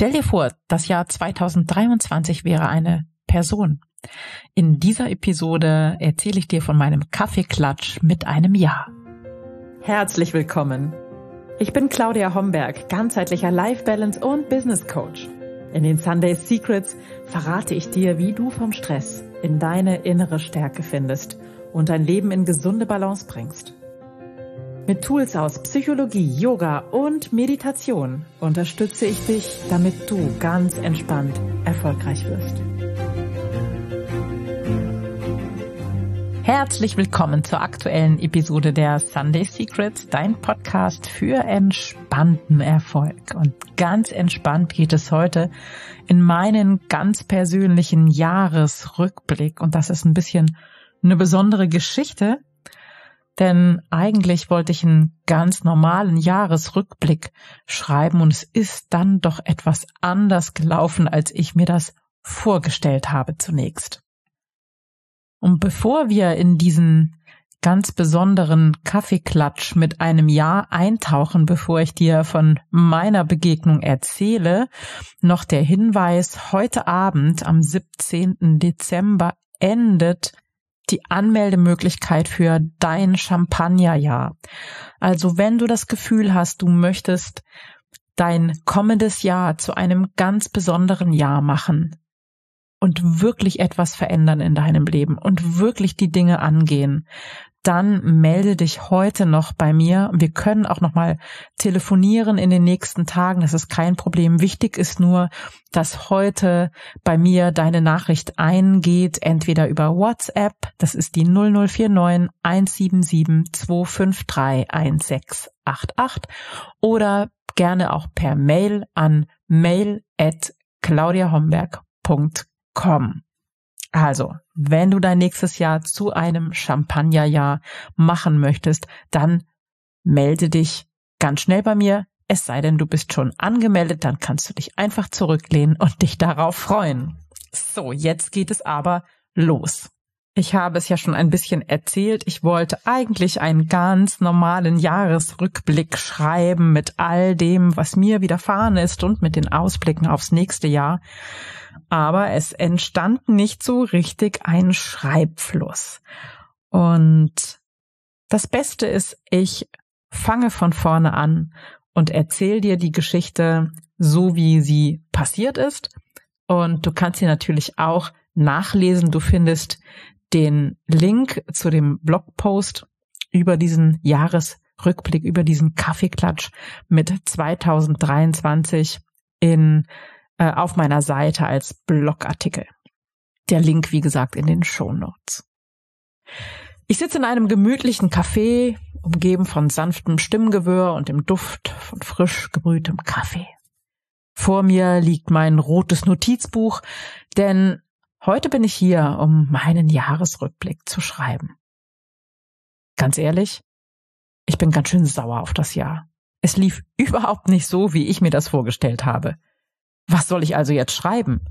Stell dir vor, das Jahr 2023 wäre eine Person. In dieser Episode erzähle ich dir von meinem Kaffeeklatsch mit einem Jahr. Herzlich willkommen. Ich bin Claudia Homberg, ganzheitlicher Life Balance und Business Coach. In den Sunday Secrets verrate ich dir, wie du vom Stress in deine innere Stärke findest und dein Leben in gesunde Balance bringst. Mit Tools aus Psychologie, Yoga und Meditation unterstütze ich dich, damit du ganz entspannt erfolgreich wirst. Herzlich willkommen zur aktuellen Episode der Sunday Secrets, dein Podcast für entspannten Erfolg. Und ganz entspannt geht es heute in meinen ganz persönlichen Jahresrückblick. Und das ist ein bisschen eine besondere Geschichte, denn eigentlich wollte ich einen ganz normalen Jahresrückblick schreiben und es ist dann doch etwas anders gelaufen, als ich mir das vorgestellt habe zunächst. Und bevor wir in diesen ganz besonderen Kaffeeklatsch mit einem Jahr eintauchen, bevor ich dir von meiner Begegnung erzähle, noch der Hinweis, heute Abend am 17. Dezember endet die Anmeldemöglichkeit für dein Champagnerjahr. Also wenn du das Gefühl hast, du möchtest dein kommendes Jahr zu einem ganz besonderen Jahr machen und wirklich etwas verändern in deinem Leben und wirklich die Dinge angehen, dann melde dich heute noch bei mir. Wir können auch nochmal telefonieren in den nächsten Tagen. Das ist kein Problem. Wichtig ist nur, dass heute bei mir deine Nachricht eingeht, entweder über WhatsApp, das ist die 0049 177 253 1688 oder gerne auch per Mail an mail@claudiahomberg.com. Also, wenn du dein nächstes Jahr zu einem Champagnerjahr machen möchtest, dann melde dich ganz schnell bei mir. Es sei denn, du bist schon angemeldet, dann kannst du dich einfach zurücklehnen und dich darauf freuen. So, jetzt geht es aber los. Ich habe es ja schon ein bisschen erzählt. Ich wollte eigentlich einen ganz normalen Jahresrückblick schreiben mit all dem, was mir widerfahren ist und mit den Ausblicken aufs nächste Jahr. Aber es entstand nicht so richtig ein Schreibfluss. Und das Beste ist, ich fange von vorne an und erzähle dir die Geschichte so, wie sie passiert ist. Und du kannst sie natürlich auch nachlesen. Du findest den Link zu dem Blogpost über diesen Jahresrückblick, über diesen Kaffeeklatsch mit 2023 auf meiner Seite als Blogartikel. Der Link, wie gesagt, in den Shownotes. Ich sitze in einem gemütlichen Café, umgeben von sanftem Stimmgewirr und dem Duft von frisch gebrühtem Kaffee. Vor mir liegt mein rotes Notizbuch, denn heute bin ich hier, um meinen Jahresrückblick zu schreiben. Ganz ehrlich, ich bin ganz schön sauer auf das Jahr. Es lief überhaupt nicht so, wie ich mir das vorgestellt habe. Was soll ich also jetzt schreiben?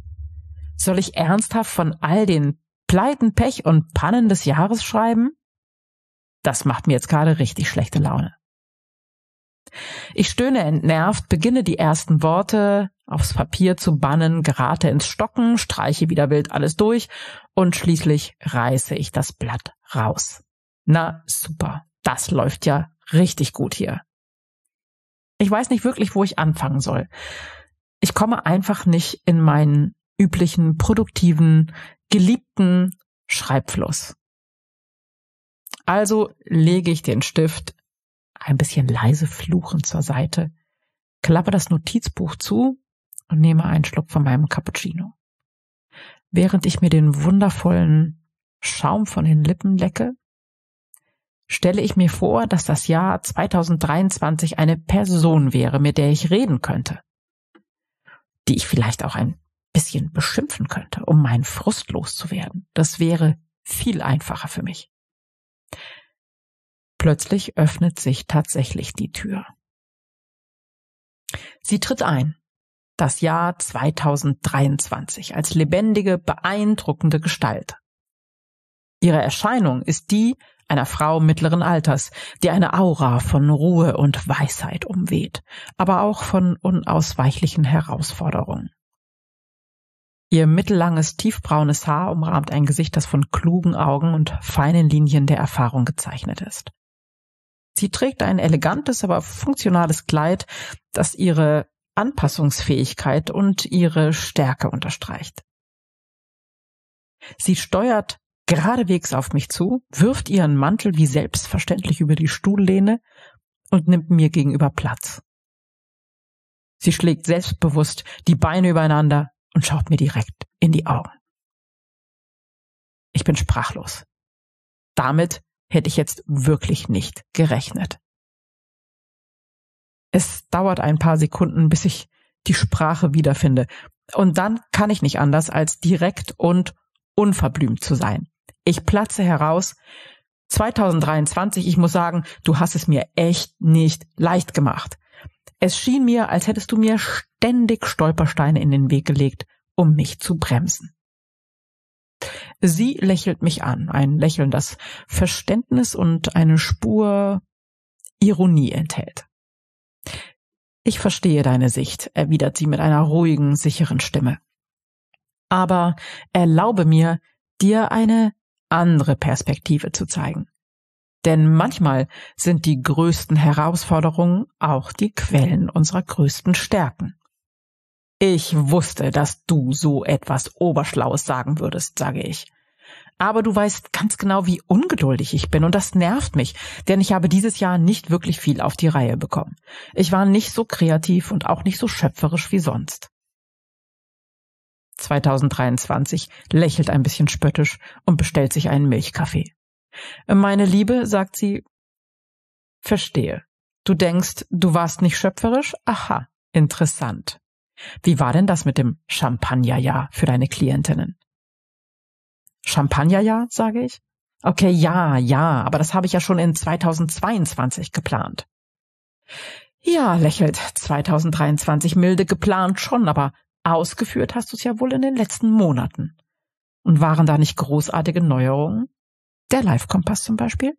Soll ich ernsthaft von all den Pleiten, Pech und Pannen des Jahres schreiben? Das macht mir jetzt gerade richtig schlechte Laune. Ich stöhne entnervt, beginne die ersten Worte aufs Papier zu bannen, gerate ins Stocken, streiche wieder wild alles durch und schließlich reiße ich das Blatt raus. Na super, das läuft ja richtig gut hier. Ich weiß nicht wirklich, wo ich anfangen soll. Ich komme einfach nicht in meinen üblichen, produktiven, geliebten Schreibfluss. Also lege ich den Stift ein bisschen leise fluchend zur Seite, klappe das Notizbuch zu und nehme einen Schluck von meinem Cappuccino. Während ich mir den wundervollen Schaum von den Lippen lecke, stelle ich mir vor, dass das Jahr 2023 eine Person wäre, mit der ich reden könnte, die ich vielleicht auch ein bisschen beschimpfen könnte, um meinen Frust loszuwerden. Das wäre viel einfacher für mich. Plötzlich öffnet sich tatsächlich die Tür. Sie tritt ein. Das Jahr 2023 als lebendige, beeindruckende Gestalt. Ihre Erscheinung ist die einer Frau mittleren Alters, die eine Aura von Ruhe und Weisheit umweht, aber auch von unausweichlichen Herausforderungen. Ihr mittellanges, tiefbraunes Haar umrahmt ein Gesicht, das von klugen Augen und feinen Linien der Erfahrung gezeichnet ist. Sie trägt ein elegantes, aber funktionales Kleid, das ihre Anpassungsfähigkeit und ihre Stärke unterstreicht. Sie steuert geradewegs auf mich zu, wirft ihren Mantel wie selbstverständlich über die Stuhllehne und nimmt mir gegenüber Platz. Sie schlägt selbstbewusst die Beine übereinander und schaut mir direkt in die Augen. Ich bin sprachlos. Damit hätte ich jetzt wirklich nicht gerechnet. Es dauert ein paar Sekunden, bis ich die Sprache wiederfinde. Und dann kann ich nicht anders, als direkt und unverblümt zu sein. Ich platze heraus. 2023, ich muss sagen, du hast es mir echt nicht leicht gemacht. Es schien mir, als hättest du mir ständig Stolpersteine in den Weg gelegt, um mich zu bremsen. Sie lächelt mich an, ein Lächeln, das Verständnis und eine Spur Ironie enthält. Ich verstehe deine Sicht, erwidert sie mit einer ruhigen, sicheren Stimme. Aber erlaube mir, dir eine andere Perspektive zu zeigen. Denn manchmal sind die größten Herausforderungen auch die Quellen unserer größten Stärken. Ich wusste, dass du so etwas Oberschlaues sagen würdest, sage ich. Aber du weißt ganz genau, wie ungeduldig ich bin und das nervt mich, denn ich habe dieses Jahr nicht wirklich viel auf die Reihe bekommen. Ich war nicht so kreativ und auch nicht so schöpferisch wie sonst. 2023 lächelt ein bisschen spöttisch und bestellt sich einen Milchkaffee. Meine Liebe, sagt sie, verstehe. Du denkst, du warst nicht schöpferisch? Aha, interessant. Wie war denn das mit dem Champagnerjahr für deine Klientinnen? Champagnerjahr, sage ich. Okay, ja, aber das habe ich ja schon in 2022 geplant. Ja, lächelt 2023 milde, geplant schon, aber ausgeführt hast du es ja wohl in den letzten Monaten. Und waren da nicht großartige Neuerungen? Der Live-Kompass zum Beispiel?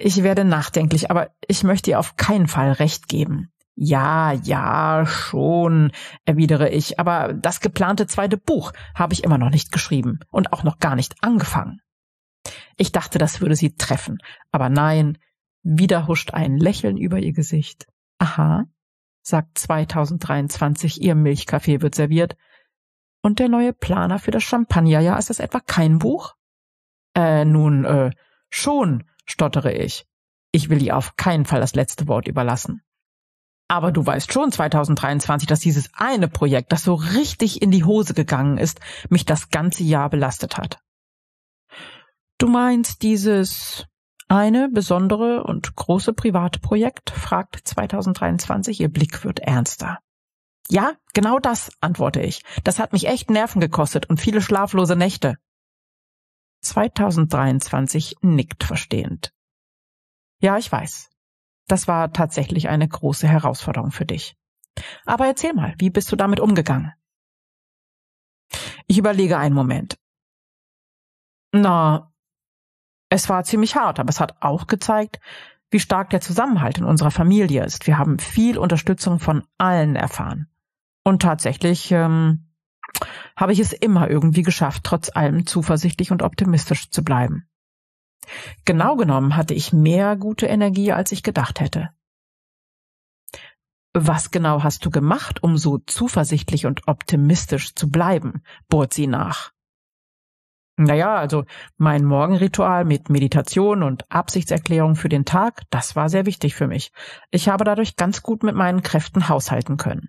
Ich werde nachdenklich, aber ich möchte ihr auf keinen Fall recht geben. Ja, schon, erwidere ich, aber das geplante zweite Buch habe ich immer noch nicht geschrieben und auch noch gar nicht angefangen. Ich dachte, das würde sie treffen, aber nein, wieder huscht ein Lächeln über ihr Gesicht. Aha, sagt 2023, ihr Milchkaffee wird serviert. Und der neue Planer für das Champagnerjahr, ist das etwa kein Buch? Schon, stottere ich. Ich will ihr auf keinen Fall das letzte Wort überlassen. Aber du weißt schon 2023, dass dieses eine Projekt, das so richtig in die Hose gegangen ist, mich das ganze Jahr belastet hat. Du meinst dieses eine besondere und große private Projekt? Fragt 2023, ihr Blick wird ernster. Ja, genau das, antworte ich. Das hat mich echt Nerven gekostet und viele schlaflose Nächte. 2023 nickt verstehend. Ja, ich weiß. Das war tatsächlich eine große Herausforderung für dich. Aber erzähl mal, wie bist du damit umgegangen? Ich überlege einen Moment. Na, es war ziemlich hart, aber es hat auch gezeigt, wie stark der Zusammenhalt in unserer Familie ist. Wir haben viel Unterstützung von allen erfahren. Und tatsächlich habe ich es immer irgendwie geschafft, trotz allem zuversichtlich und optimistisch zu bleiben. Genau genommen hatte ich mehr gute Energie, als ich gedacht hätte. Was genau hast du gemacht, um so zuversichtlich und optimistisch zu bleiben? Bohrt sie nach. Naja, also mein Morgenritual mit Meditation und Absichtserklärung für den Tag, das war sehr wichtig für mich. Ich habe dadurch ganz gut mit meinen Kräften haushalten können.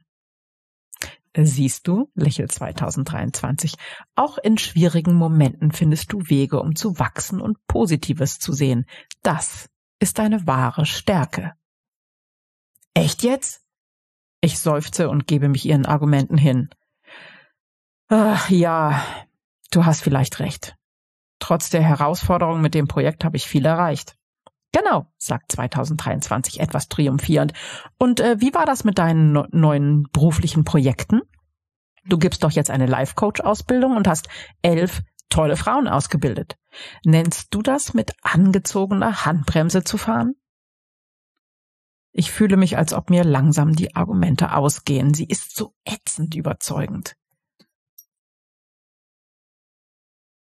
Siehst du, lächelt 2023, auch in schwierigen Momenten findest du Wege, um zu wachsen und Positives zu sehen. Das ist deine wahre Stärke. Echt jetzt? Ich seufze und gebe mich ihren Argumenten hin. Ach ja, du hast vielleicht recht. Trotz der Herausforderung mit dem Projekt habe ich viel erreicht. Genau, sagt 2023 etwas triumphierend. Und wie war das mit deinen neuen beruflichen Projekten? Du gibst doch jetzt eine Life-Coach-Ausbildung und hast 11 tolle Frauen ausgebildet. Nennst du das, mit angezogener Handbremse zu fahren? Ich fühle mich, als ob mir langsam die Argumente ausgehen. Sie ist so ätzend überzeugend.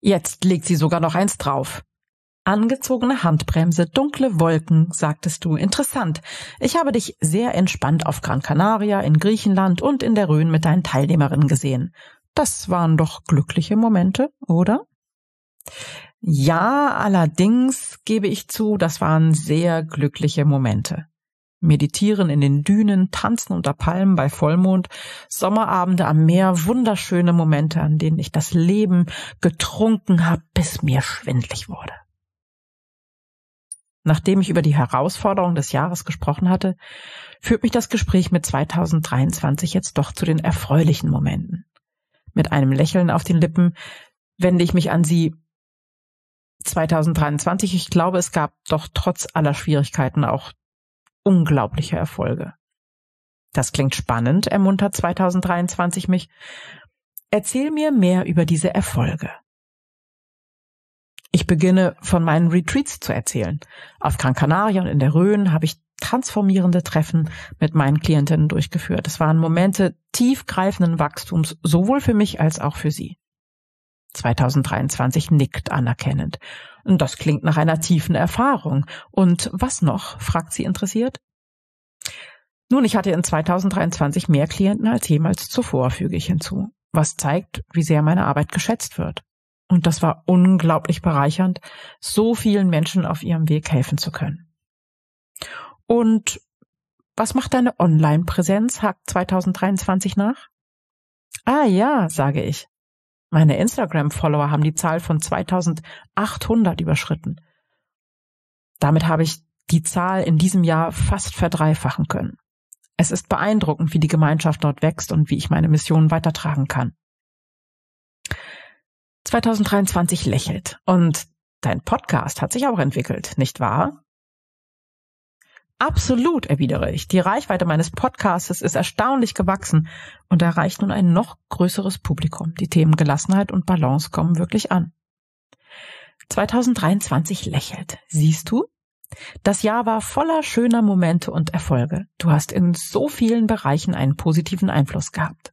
Jetzt legt sie sogar noch eins drauf. Angezogene Handbremse, dunkle Wolken, sagtest du. Interessant. Ich habe dich sehr entspannt auf Gran Canaria, in Griechenland und in der Rhön mit deinen Teilnehmerinnen gesehen. Das waren doch glückliche Momente, oder? Ja, allerdings gebe ich zu, das waren sehr glückliche Momente. Meditieren in den Dünen, tanzen unter Palmen bei Vollmond, Sommerabende am Meer, wunderschöne Momente, an denen ich das Leben getrunken habe, bis mir schwindlig wurde. Nachdem ich über die Herausforderung des Jahres gesprochen hatte, führt mich das Gespräch mit 2023 jetzt doch zu den erfreulichen Momenten. Mit einem Lächeln auf den Lippen wende ich mich an sie. 2023, ich glaube, es gab doch trotz aller Schwierigkeiten auch unglaubliche Erfolge. Das klingt spannend, ermuntert 2023 mich. Erzähl mir mehr über diese Erfolge. Ich beginne, von meinen Retreats zu erzählen. Auf Gran Canaria und in der Rhön habe ich transformierende Treffen mit meinen Klientinnen durchgeführt. Es waren Momente tiefgreifenden Wachstums, sowohl für mich als auch für sie. 2023 nickt anerkennend. Und das klingt nach einer tiefen Erfahrung. Und was noch? Fragt sie interessiert. Nun, ich hatte in 2023 mehr Klienten als jemals zuvor, füge ich hinzu. Was zeigt, wie sehr meine Arbeit geschätzt wird. Und das war unglaublich bereichernd, so vielen Menschen auf ihrem Weg helfen zu können. Und was macht deine Online-Präsenz? Hakt 2023 nach? Ah ja, sage ich. Meine Instagram-Follower haben die Zahl von 2800 überschritten. Damit habe ich die Zahl in diesem Jahr fast verdreifachen können. Es ist beeindruckend, wie die Gemeinschaft dort wächst und wie ich meine Mission weitertragen kann. 2023 lächelt. Und dein Podcast hat sich auch entwickelt, nicht wahr? Absolut, erwidere ich. Die Reichweite meines Podcasts ist erstaunlich gewachsen und erreicht nun ein noch größeres Publikum. Die Themen Gelassenheit und Balance kommen wirklich an. 2023 lächelt. Siehst du? Das Jahr war voller schöner Momente und Erfolge. Du hast in so vielen Bereichen einen positiven Einfluss gehabt.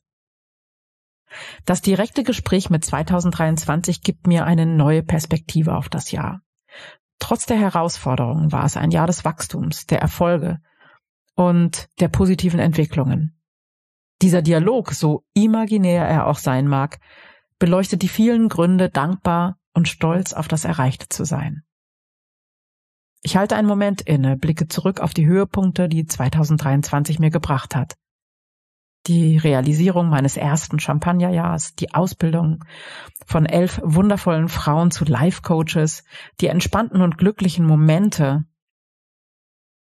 Das direkte Gespräch mit 2023 gibt mir eine neue Perspektive auf das Jahr. Trotz der Herausforderungen war es ein Jahr des Wachstums, der Erfolge und der positiven Entwicklungen. Dieser Dialog, so imaginär er auch sein mag, beleuchtet die vielen Gründe, dankbar und stolz auf das Erreichte zu sein. Ich halte einen Moment inne, blicke zurück auf die Höhepunkte, die 2023 mir gebracht hat. Die Realisierung meines ersten Champagnerjahres, die Ausbildung von 11 wundervollen Frauen zu Life-Coaches, die entspannten und glücklichen Momente,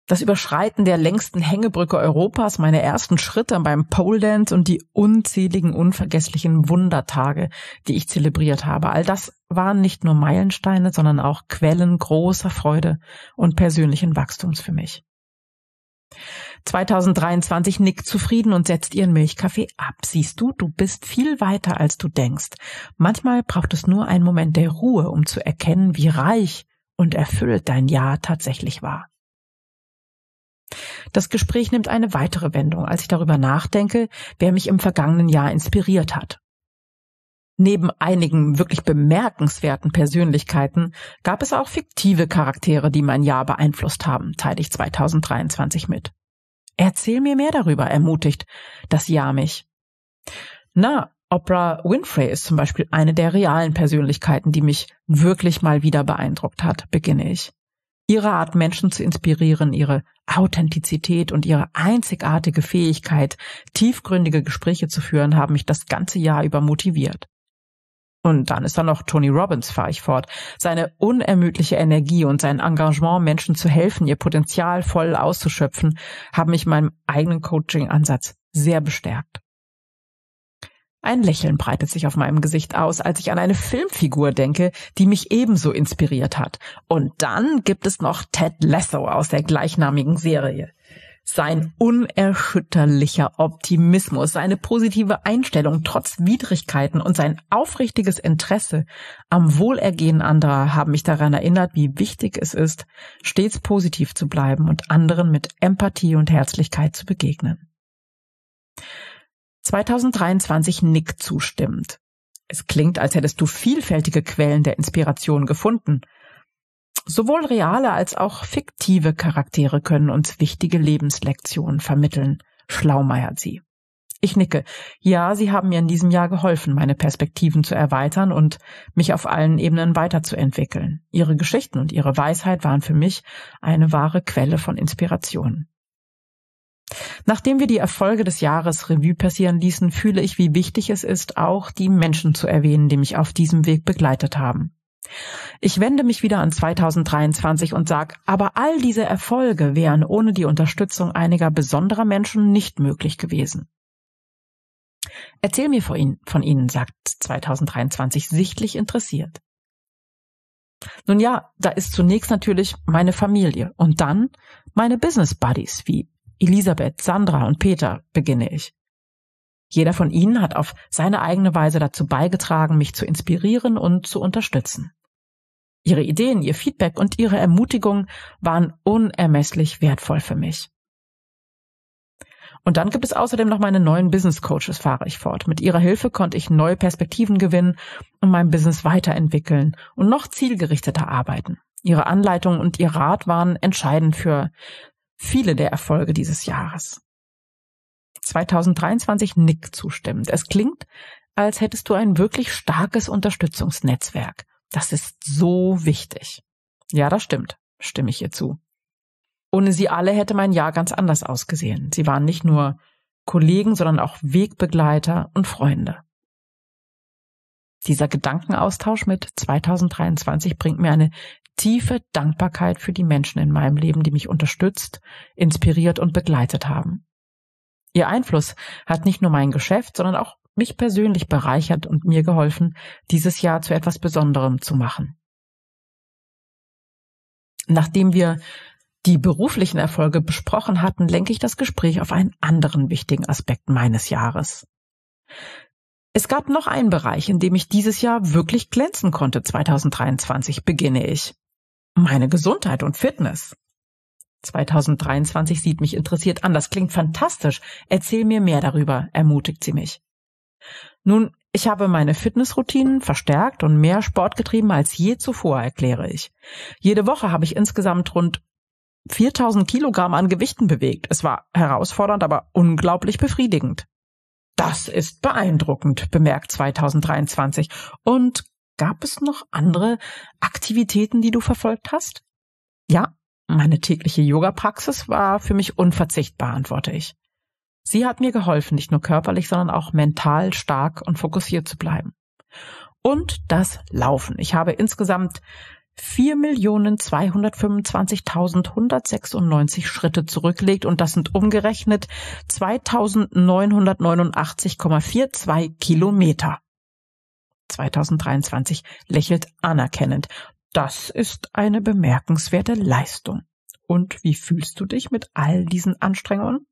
das Überschreiten der längsten Hängebrücke Europas, meine ersten Schritte beim Pole Dance und die unzähligen unvergesslichen Wundertage, die ich zelebriert habe. All das waren nicht nur Meilensteine, sondern auch Quellen großer Freude und persönlichen Wachstums für mich. 2023 nickt zufrieden und setzt ihren Milchkaffee ab. Siehst du, du bist viel weiter, als du denkst. Manchmal braucht es nur einen Moment der Ruhe, um zu erkennen, wie reich und erfüllt dein Jahr tatsächlich war. Das Gespräch nimmt eine weitere Wendung, als ich darüber nachdenke, wer mich im vergangenen Jahr inspiriert hat. Neben einigen wirklich bemerkenswerten Persönlichkeiten gab es auch fiktive Charaktere, die mein Jahr beeinflusst haben, teile ich 2023 mit. Erzähl mir mehr darüber, ermutigt das Jahr mich. Na, Oprah Winfrey ist zum Beispiel eine der realen Persönlichkeiten, die mich wirklich mal wieder beeindruckt hat, beginne ich. Ihre Art, Menschen zu inspirieren, ihre Authentizität und ihre einzigartige Fähigkeit, tiefgründige Gespräche zu führen, haben mich das ganze Jahr über motiviert. Und dann ist da noch Tony Robbins, fahre ich fort. Seine unermüdliche Energie und sein Engagement, Menschen zu helfen, ihr Potenzial voll auszuschöpfen, haben mich in meinem eigenen Coaching-Ansatz sehr bestärkt. Ein Lächeln breitet sich auf meinem Gesicht aus, als ich an eine Filmfigur denke, die mich ebenso inspiriert hat. Und dann gibt es noch Ted Lasso aus der gleichnamigen Serie. Sein unerschütterlicher Optimismus, seine positive Einstellung trotz Widrigkeiten und sein aufrichtiges Interesse am Wohlergehen anderer haben mich daran erinnert, wie wichtig es ist, stets positiv zu bleiben und anderen mit Empathie und Herzlichkeit zu begegnen. 2023 nickt zustimmend. Es klingt, als hättest du vielfältige Quellen der Inspiration gefunden. Sowohl reale als auch fiktive Charaktere können uns wichtige Lebenslektionen vermitteln, schlaumeiert sie. Ich nicke. Ja, sie haben mir in diesem Jahr geholfen, meine Perspektiven zu erweitern und mich auf allen Ebenen weiterzuentwickeln. Ihre Geschichten und ihre Weisheit waren für mich eine wahre Quelle von Inspiration. Nachdem wir die Erfolge des Jahres Revue passieren ließen, fühle ich, wie wichtig es ist, auch die Menschen zu erwähnen, die mich auf diesem Weg begleitet haben. Ich wende mich wieder an 2023 und sage, aber all diese Erfolge wären ohne die Unterstützung einiger besonderer Menschen nicht möglich gewesen. Erzähl mir von ihnen, sagt 2023, sichtlich interessiert. Nun ja, da ist zunächst natürlich meine Familie und dann meine Business Buddies wie Elisabeth, Sandra und Peter, beginne ich. Jeder von ihnen hat auf seine eigene Weise dazu beigetragen, mich zu inspirieren und zu unterstützen. Ihre Ideen, ihr Feedback und ihre Ermutigung waren unermesslich wertvoll für mich. Und dann gibt es außerdem noch meine neuen Business Coaches, fahre ich fort. Mit ihrer Hilfe konnte ich neue Perspektiven gewinnen und mein Business weiterentwickeln und noch zielgerichteter arbeiten. Ihre Anleitung und ihr Rat waren entscheidend für viele der Erfolge dieses Jahres. 2023 nickt zustimmend. Es klingt, als hättest du ein wirklich starkes Unterstützungsnetzwerk. Das ist so wichtig. Ja, das stimmt, stimme ich ihr zu. Ohne sie alle hätte mein Jahr ganz anders ausgesehen. Sie waren nicht nur Kollegen, sondern auch Wegbegleiter und Freunde. Dieser Gedankenaustausch mit 2023 bringt mir eine tiefe Dankbarkeit für die Menschen in meinem Leben, die mich unterstützt, inspiriert und begleitet haben. Ihr Einfluss hat nicht nur mein Geschäft, sondern auch mich persönlich bereichert und mir geholfen, dieses Jahr zu etwas Besonderem zu machen. Nachdem wir die beruflichen Erfolge besprochen hatten, lenke ich das Gespräch auf einen anderen wichtigen Aspekt meines Jahres. Es gab noch einen Bereich, in dem ich dieses Jahr wirklich glänzen konnte. 2023 beginne ich. Meine Gesundheit und Fitness. 2023 sieht mich interessiert an. Das klingt fantastisch. Erzähl mir mehr darüber, ermutigt sie mich. Nun, ich habe meine Fitnessroutinen verstärkt und mehr Sport getrieben als je zuvor, erkläre ich. Jede Woche habe ich insgesamt rund 4000 Kilogramm an Gewichten bewegt. Es war herausfordernd, aber unglaublich befriedigend. Das ist beeindruckend, bemerkt 2023. Und gab es noch andere Aktivitäten, die du verfolgt hast? Ja. Meine tägliche Yoga-Praxis war für mich unverzichtbar, antworte ich. Sie hat mir geholfen, nicht nur körperlich, sondern auch mental stark und fokussiert zu bleiben. Und das Laufen. Ich habe insgesamt 4.225.196 Schritte zurückgelegt und das sind umgerechnet 2.989,42 Kilometer. 2023 lächelt anerkennend. Das ist eine bemerkenswerte Leistung. Und wie fühlst du dich mit all diesen Anstrengungen?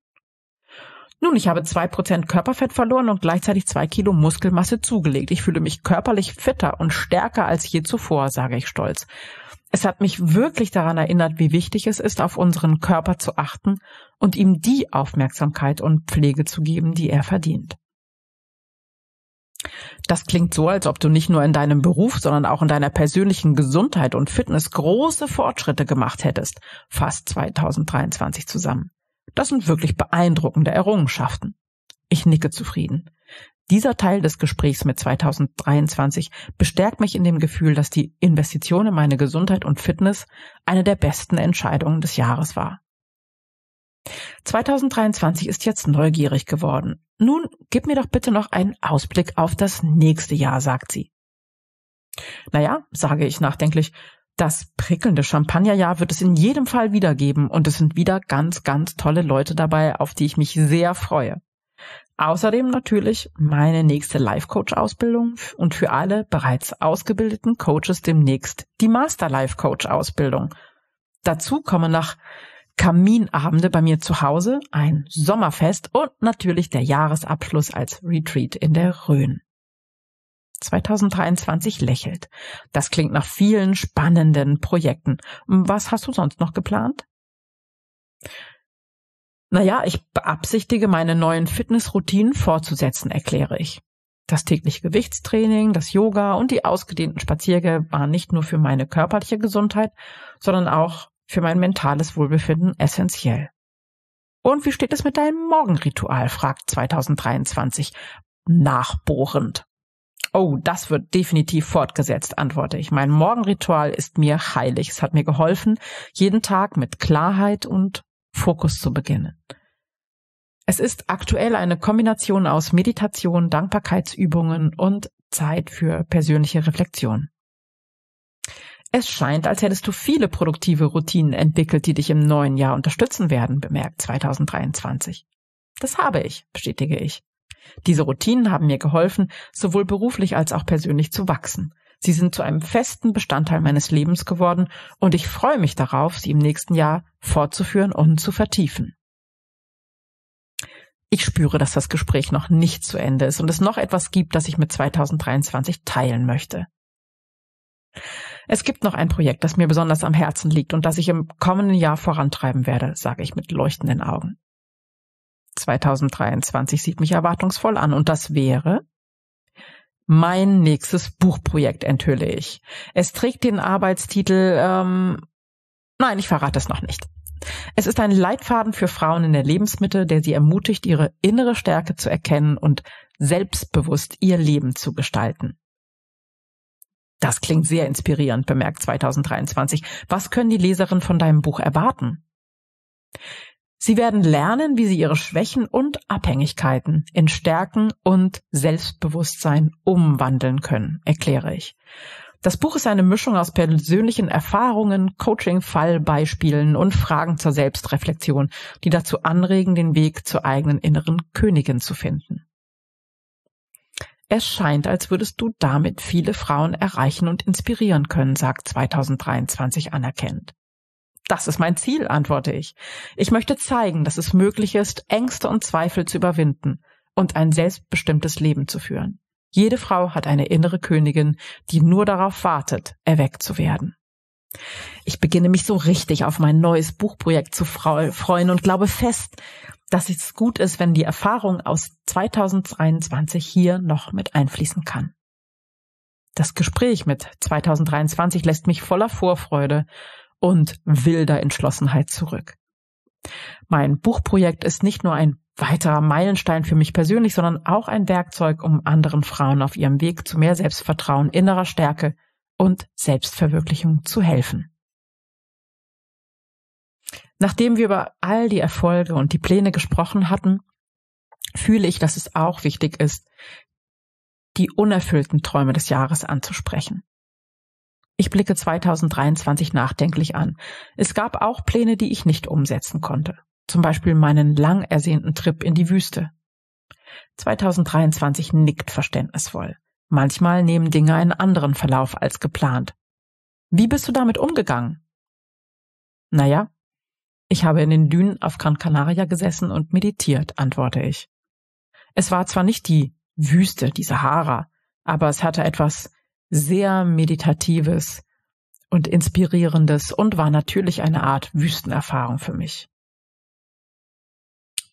Nun, ich habe 2% Körperfett verloren und gleichzeitig 2 Kilo Muskelmasse zugelegt. Ich fühle mich körperlich fitter und stärker als je zuvor, sage ich stolz. Es hat mich wirklich daran erinnert, wie wichtig es ist, auf unseren Körper zu achten und ihm die Aufmerksamkeit und Pflege zu geben, die er verdient. Das klingt so, als ob du nicht nur in deinem Beruf, sondern auch in deiner persönlichen Gesundheit und Fitness große Fortschritte gemacht hättest, fasst 2023 zusammen. Das sind wirklich beeindruckende Errungenschaften. Ich nicke zufrieden. Dieser Teil des Gesprächs mit 2023 bestärkt mich in dem Gefühl, dass die Investition in meine Gesundheit und Fitness eine der besten Entscheidungen des Jahres war. 2023 ist jetzt neugierig geworden. Nun, gib mir doch bitte noch einen Ausblick auf das nächste Jahr, sagt sie. Naja, sage ich nachdenklich, das prickelnde Champagnerjahr wird es in jedem Fall wieder geben und es sind wieder ganz, ganz tolle Leute dabei, auf die ich mich sehr freue. Außerdem natürlich meine nächste Life-Coach-Ausbildung und für alle bereits ausgebildeten Coaches demnächst die Master-Life-Coach-Ausbildung. Dazu kommen nach Kaminabende bei mir zu Hause, ein Sommerfest und natürlich der Jahresabschluss als Retreat in der Rhön. 2023 lächelt. Das klingt nach vielen spannenden Projekten. Was hast du sonst noch geplant? Naja, ich beabsichtige, meine neuen Fitnessroutinen fortzusetzen, erkläre ich. Das tägliche Gewichtstraining, das Yoga und die ausgedehnten Spaziergänge waren nicht nur für meine körperliche Gesundheit, sondern auch für mein mentales Wohlbefinden essentiell. Und wie steht es mit deinem Morgenritual, fragt 2023, nachbohrend. Oh, das wird definitiv fortgesetzt, antworte ich. Mein Morgenritual ist mir heilig. Es hat mir geholfen, jeden Tag mit Klarheit und Fokus zu beginnen. Es ist aktuell eine Kombination aus Meditation, Dankbarkeitsübungen und Zeit für persönliche Reflexion. Es scheint, als hättest du viele produktive Routinen entwickelt, die dich im neuen Jahr unterstützen werden, bemerkt 2023. Das habe ich, bestätige ich. Diese Routinen haben mir geholfen, sowohl beruflich als auch persönlich zu wachsen. Sie sind zu einem festen Bestandteil meines Lebens geworden und ich freue mich darauf, sie im nächsten Jahr fortzuführen und zu vertiefen. Ich spüre, dass das Gespräch noch nicht zu Ende ist und es noch etwas gibt, das ich mit 2023 teilen möchte. Es gibt noch ein Projekt, das mir besonders am Herzen liegt und das ich im kommenden Jahr vorantreiben werde, sage ich mit leuchtenden Augen. 2023 sieht mich erwartungsvoll an und das wäre mein nächstes Buchprojekt, enthülle ich. Es trägt den Arbeitstitel, nein, ich verrate es noch nicht. Es ist ein Leitfaden für Frauen in der Lebensmitte, der sie ermutigt, ihre innere Stärke zu erkennen und selbstbewusst ihr Leben zu gestalten. Das klingt sehr inspirierend, bemerkt 2023. Was können die Leserinnen von deinem Buch erwarten? Sie werden lernen, wie sie ihre Schwächen und Abhängigkeiten in Stärken und Selbstbewusstsein umwandeln können, erkläre ich. Das Buch ist eine Mischung aus persönlichen Erfahrungen, Coaching-Fallbeispielen und Fragen zur Selbstreflexion, die dazu anregen, den Weg zur eigenen inneren Königin zu finden. Es scheint, als würdest du damit viele Frauen erreichen und inspirieren können, sagt 2023 anerkennend. Das ist mein Ziel, antworte ich. Ich möchte zeigen, dass es möglich ist, Ängste und Zweifel zu überwinden und ein selbstbestimmtes Leben zu führen. Jede Frau hat eine innere Königin, die nur darauf wartet, erweckt zu werden. Ich beginne mich so richtig auf mein neues Buchprojekt zu freuen und glaube fest, dass es gut ist, wenn die Erfahrung aus 2023 hier noch mit einfließen kann. Das Gespräch mit 2023 lässt mich voller Vorfreude und wilder Entschlossenheit zurück. Mein Buchprojekt ist nicht nur ein weiterer Meilenstein für mich persönlich, sondern auch ein Werkzeug, um anderen Frauen auf ihrem Weg zu mehr Selbstvertrauen, innerer Stärke und Selbstverwirklichung zu helfen. Nachdem wir über all die Erfolge und die Pläne gesprochen hatten, fühle ich, dass es auch wichtig ist, die unerfüllten Träume des Jahres anzusprechen. Ich blicke 2023 nachdenklich an. Es gab auch Pläne, die ich nicht umsetzen konnte. Zum Beispiel meinen lang ersehnten Trip in die Wüste. 2023 nickt verständnisvoll. Manchmal nehmen Dinge einen anderen Verlauf als geplant. Wie bist du damit umgegangen? Naja, ich habe in den Dünen auf Gran Canaria gesessen und meditiert, antworte ich. Es war zwar nicht die Wüste, die Sahara, aber es hatte etwas sehr Meditatives und Inspirierendes und war natürlich eine Art Wüstenerfahrung für mich.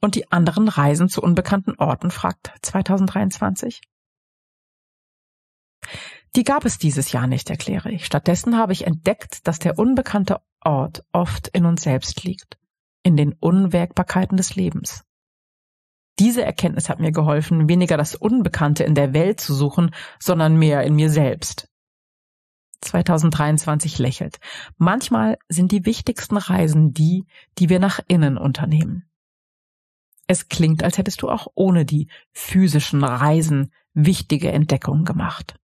Und die anderen Reisen zu unbekannten Orten, fragt 2023. Die gab es dieses Jahr nicht, erkläre ich. Stattdessen habe ich entdeckt, dass der unbekannte Ort oft in uns selbst liegt, in den Unwägbarkeiten des Lebens. Diese Erkenntnis hat mir geholfen, weniger das Unbekannte in der Welt zu suchen, sondern mehr in mir selbst. 2023 lächelt. Manchmal sind die wichtigsten Reisen die, die wir nach innen unternehmen. Es klingt, als hättest du auch ohne die physischen Reisen wichtige Entdeckungen gemacht.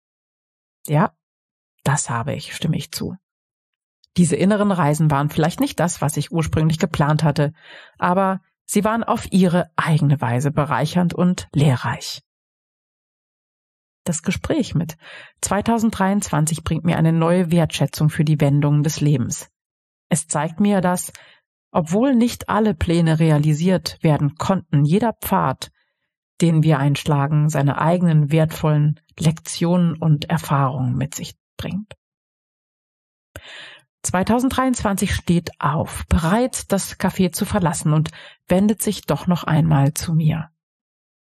Ja, das habe ich, stimme ich zu. Diese inneren Reisen waren vielleicht nicht das, was ich ursprünglich geplant hatte, aber sie waren auf ihre eigene Weise bereichernd und lehrreich. Das Gespräch mit 2023 bringt mir eine neue Wertschätzung für die Wendungen des Lebens. Es zeigt mir, dass Obwohl nicht alle Pläne realisiert werden konnten, jeder Pfad, den wir einschlagen, seine eigenen wertvollen Lektionen und Erfahrungen mit sich bringt. 2023 steht auf, bereit, das Café zu verlassen und wendet sich doch noch einmal zu mir.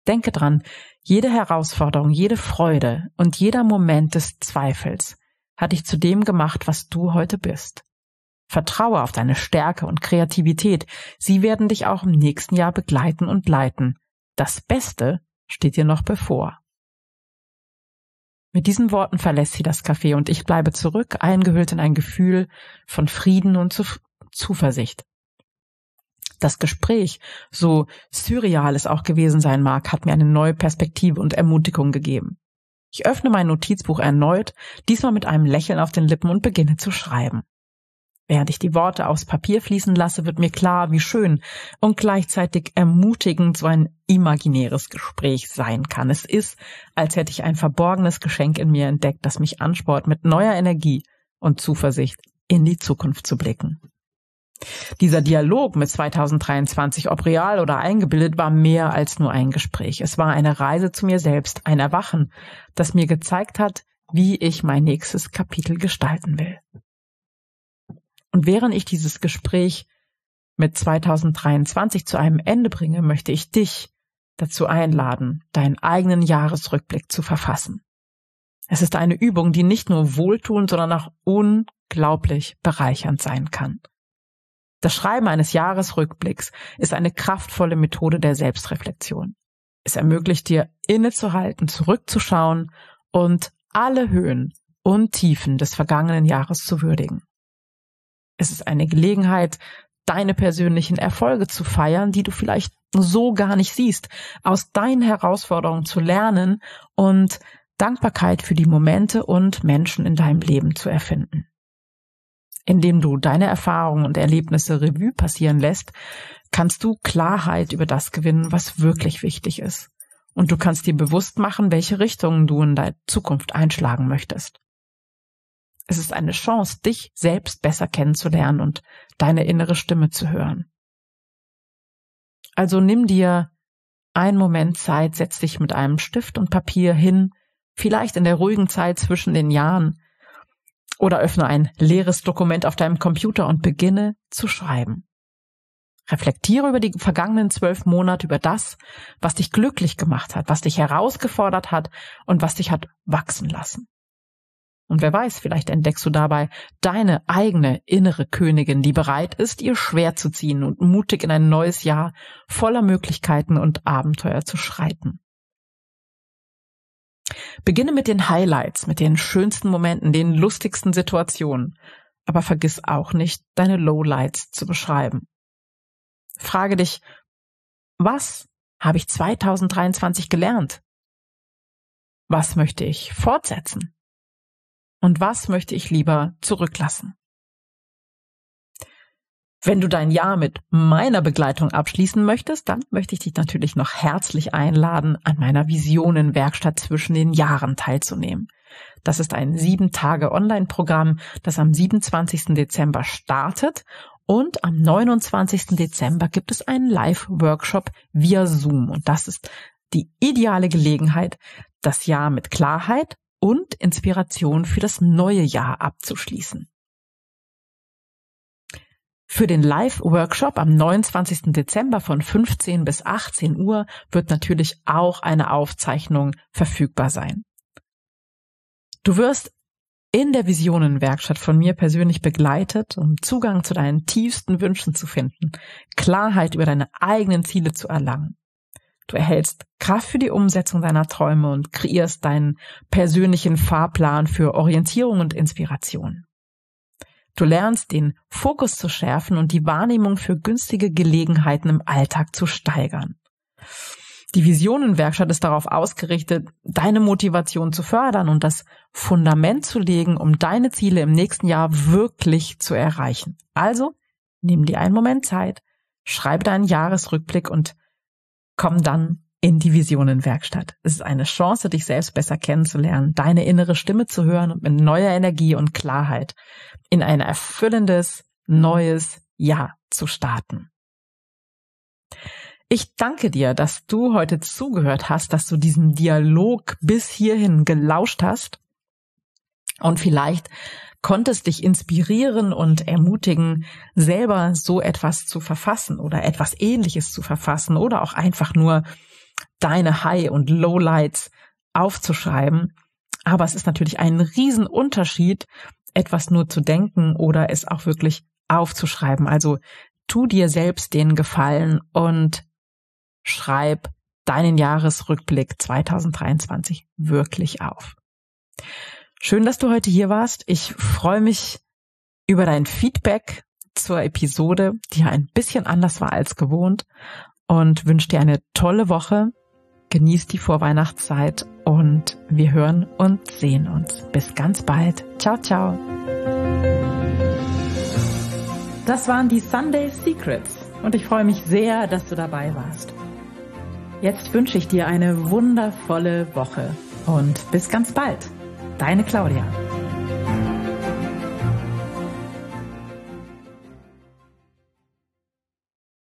Denke dran, jede Herausforderung, jede Freude und jeder Moment des Zweifels hat dich zu dem gemacht, was du heute bist. Vertraue auf deine Stärke und Kreativität. Sie werden dich auch im nächsten Jahr begleiten und leiten. Das Beste steht dir noch bevor. Mit diesen Worten verlässt sie das Café und ich bleibe zurück, eingehüllt in ein Gefühl von Frieden und Zuversicht. Das Gespräch, so surreal es auch gewesen sein mag, hat mir eine neue Perspektive und Ermutigung gegeben. Ich öffne mein Notizbuch erneut, diesmal mit einem Lächeln auf den Lippen und beginne zu schreiben. Während ich die Worte aufs Papier fließen lasse, wird mir klar, wie schön und gleichzeitig ermutigend so ein imaginäres Gespräch sein kann. Es ist, als hätte ich ein verborgenes Geschenk in mir entdeckt, das mich anspornt, mit neuer Energie und Zuversicht in die Zukunft zu blicken. Dieser Dialog mit 2023, ob real oder eingebildet, war mehr als nur ein Gespräch. Es war eine Reise zu mir selbst, ein Erwachen, das mir gezeigt hat, wie ich mein nächstes Kapitel gestalten will. Und während ich dieses Gespräch mit 2023 zu einem Ende bringe, möchte ich dich dazu einladen, deinen eigenen Jahresrückblick zu verfassen. Es ist eine Übung, die nicht nur wohltuend, sondern auch unglaublich bereichernd sein kann. Das Schreiben eines Jahresrückblicks ist eine kraftvolle Methode der Selbstreflexion. Es ermöglicht dir, innezuhalten, zurückzuschauen und alle Höhen und Tiefen des vergangenen Jahres zu würdigen. Es ist eine Gelegenheit, deine persönlichen Erfolge zu feiern, die du vielleicht so gar nicht siehst, aus deinen Herausforderungen zu lernen und Dankbarkeit für die Momente und Menschen in deinem Leben zu erfinden. Indem du deine Erfahrungen und Erlebnisse Revue passieren lässt, kannst du Klarheit über das gewinnen, was wirklich wichtig ist. Und du kannst dir bewusst machen, welche Richtungen du in der Zukunft einschlagen möchtest. Es ist eine Chance, dich selbst besser kennenzulernen und deine innere Stimme zu hören. Also nimm dir einen Moment Zeit, setz dich mit einem Stift und Papier hin, vielleicht in der ruhigen Zeit zwischen den Jahren, oder öffne ein leeres Dokument auf deinem Computer und beginne zu schreiben. Reflektiere über die vergangenen 12 Monate, über das, was dich glücklich gemacht hat, was dich herausgefordert hat und was dich hat wachsen lassen. Und wer weiß, vielleicht entdeckst du dabei deine eigene innere Königin, die bereit ist, ihr Schwert zu ziehen und mutig in ein neues Jahr voller Möglichkeiten und Abenteuer zu schreiten. Beginne mit den Highlights, mit den schönsten Momenten, den lustigsten Situationen, aber vergiss auch nicht, deine Lowlights zu beschreiben. Frage dich, was habe ich 2023 gelernt? Was möchte ich fortsetzen? Und was möchte ich lieber zurücklassen? Wenn du dein Jahr mit meiner Begleitung abschließen möchtest, dann möchte ich dich natürlich noch herzlich einladen, an meiner Visionenwerkstatt zwischen den Jahren teilzunehmen. Das ist ein 7-Tage-Online-Programm, das am 27. Dezember startet und am 29. Dezember gibt es einen Live-Workshop via Zoom. Und das ist die ideale Gelegenheit, das Jahr mit Klarheit und Inspiration für das neue Jahr abzuschließen. Für den Live-Workshop am 29. Dezember von 15 bis 18 Uhr wird natürlich auch eine Aufzeichnung verfügbar sein. Du wirst in der Visionenwerkstatt von mir persönlich begleitet, um Zugang zu deinen tiefsten Wünschen zu finden, Klarheit über deine eigenen Ziele zu erlangen. Du erhältst Kraft für die Umsetzung deiner Träume und kreierst deinen persönlichen Fahrplan für Orientierung und Inspiration. Du lernst, den Fokus zu schärfen und die Wahrnehmung für günstige Gelegenheiten im Alltag zu steigern. Die Visionenwerkstatt ist darauf ausgerichtet, deine Motivation zu fördern und das Fundament zu legen, um deine Ziele im nächsten Jahr wirklich zu erreichen. Also, nimm dir einen Moment Zeit, schreibe deinen Jahresrückblick und komm dann in die Visionenwerkstatt. Es ist eine Chance, dich selbst besser kennenzulernen, deine innere Stimme zu hören und mit neuer Energie und Klarheit in ein erfüllendes, neues Jahr zu starten. Ich danke dir, dass du heute zugehört hast, dass du diesen Dialog bis hierhin gelauscht hast und vielleicht konntest dich inspirieren und ermutigen, selber so etwas zu verfassen oder etwas Ähnliches zu verfassen oder auch einfach nur deine High- und Lowlights aufzuschreiben. Aber es ist natürlich ein Riesenunterschied, etwas nur zu denken oder es auch wirklich aufzuschreiben. Also tu dir selbst den Gefallen und schreib deinen Jahresrückblick 2023 wirklich auf. Schön, dass du heute hier warst. Ich freue mich über dein Feedback zur Episode, die ja ein bisschen anders war als gewohnt, und wünsche dir eine tolle Woche. Genieß die Vorweihnachtszeit und wir hören und sehen uns. Bis ganz bald. Ciao, ciao. Das waren die Sunday Secrets und ich freue mich sehr, dass du dabei warst. Jetzt wünsche ich dir eine wundervolle Woche und bis ganz bald. Deine Claudia.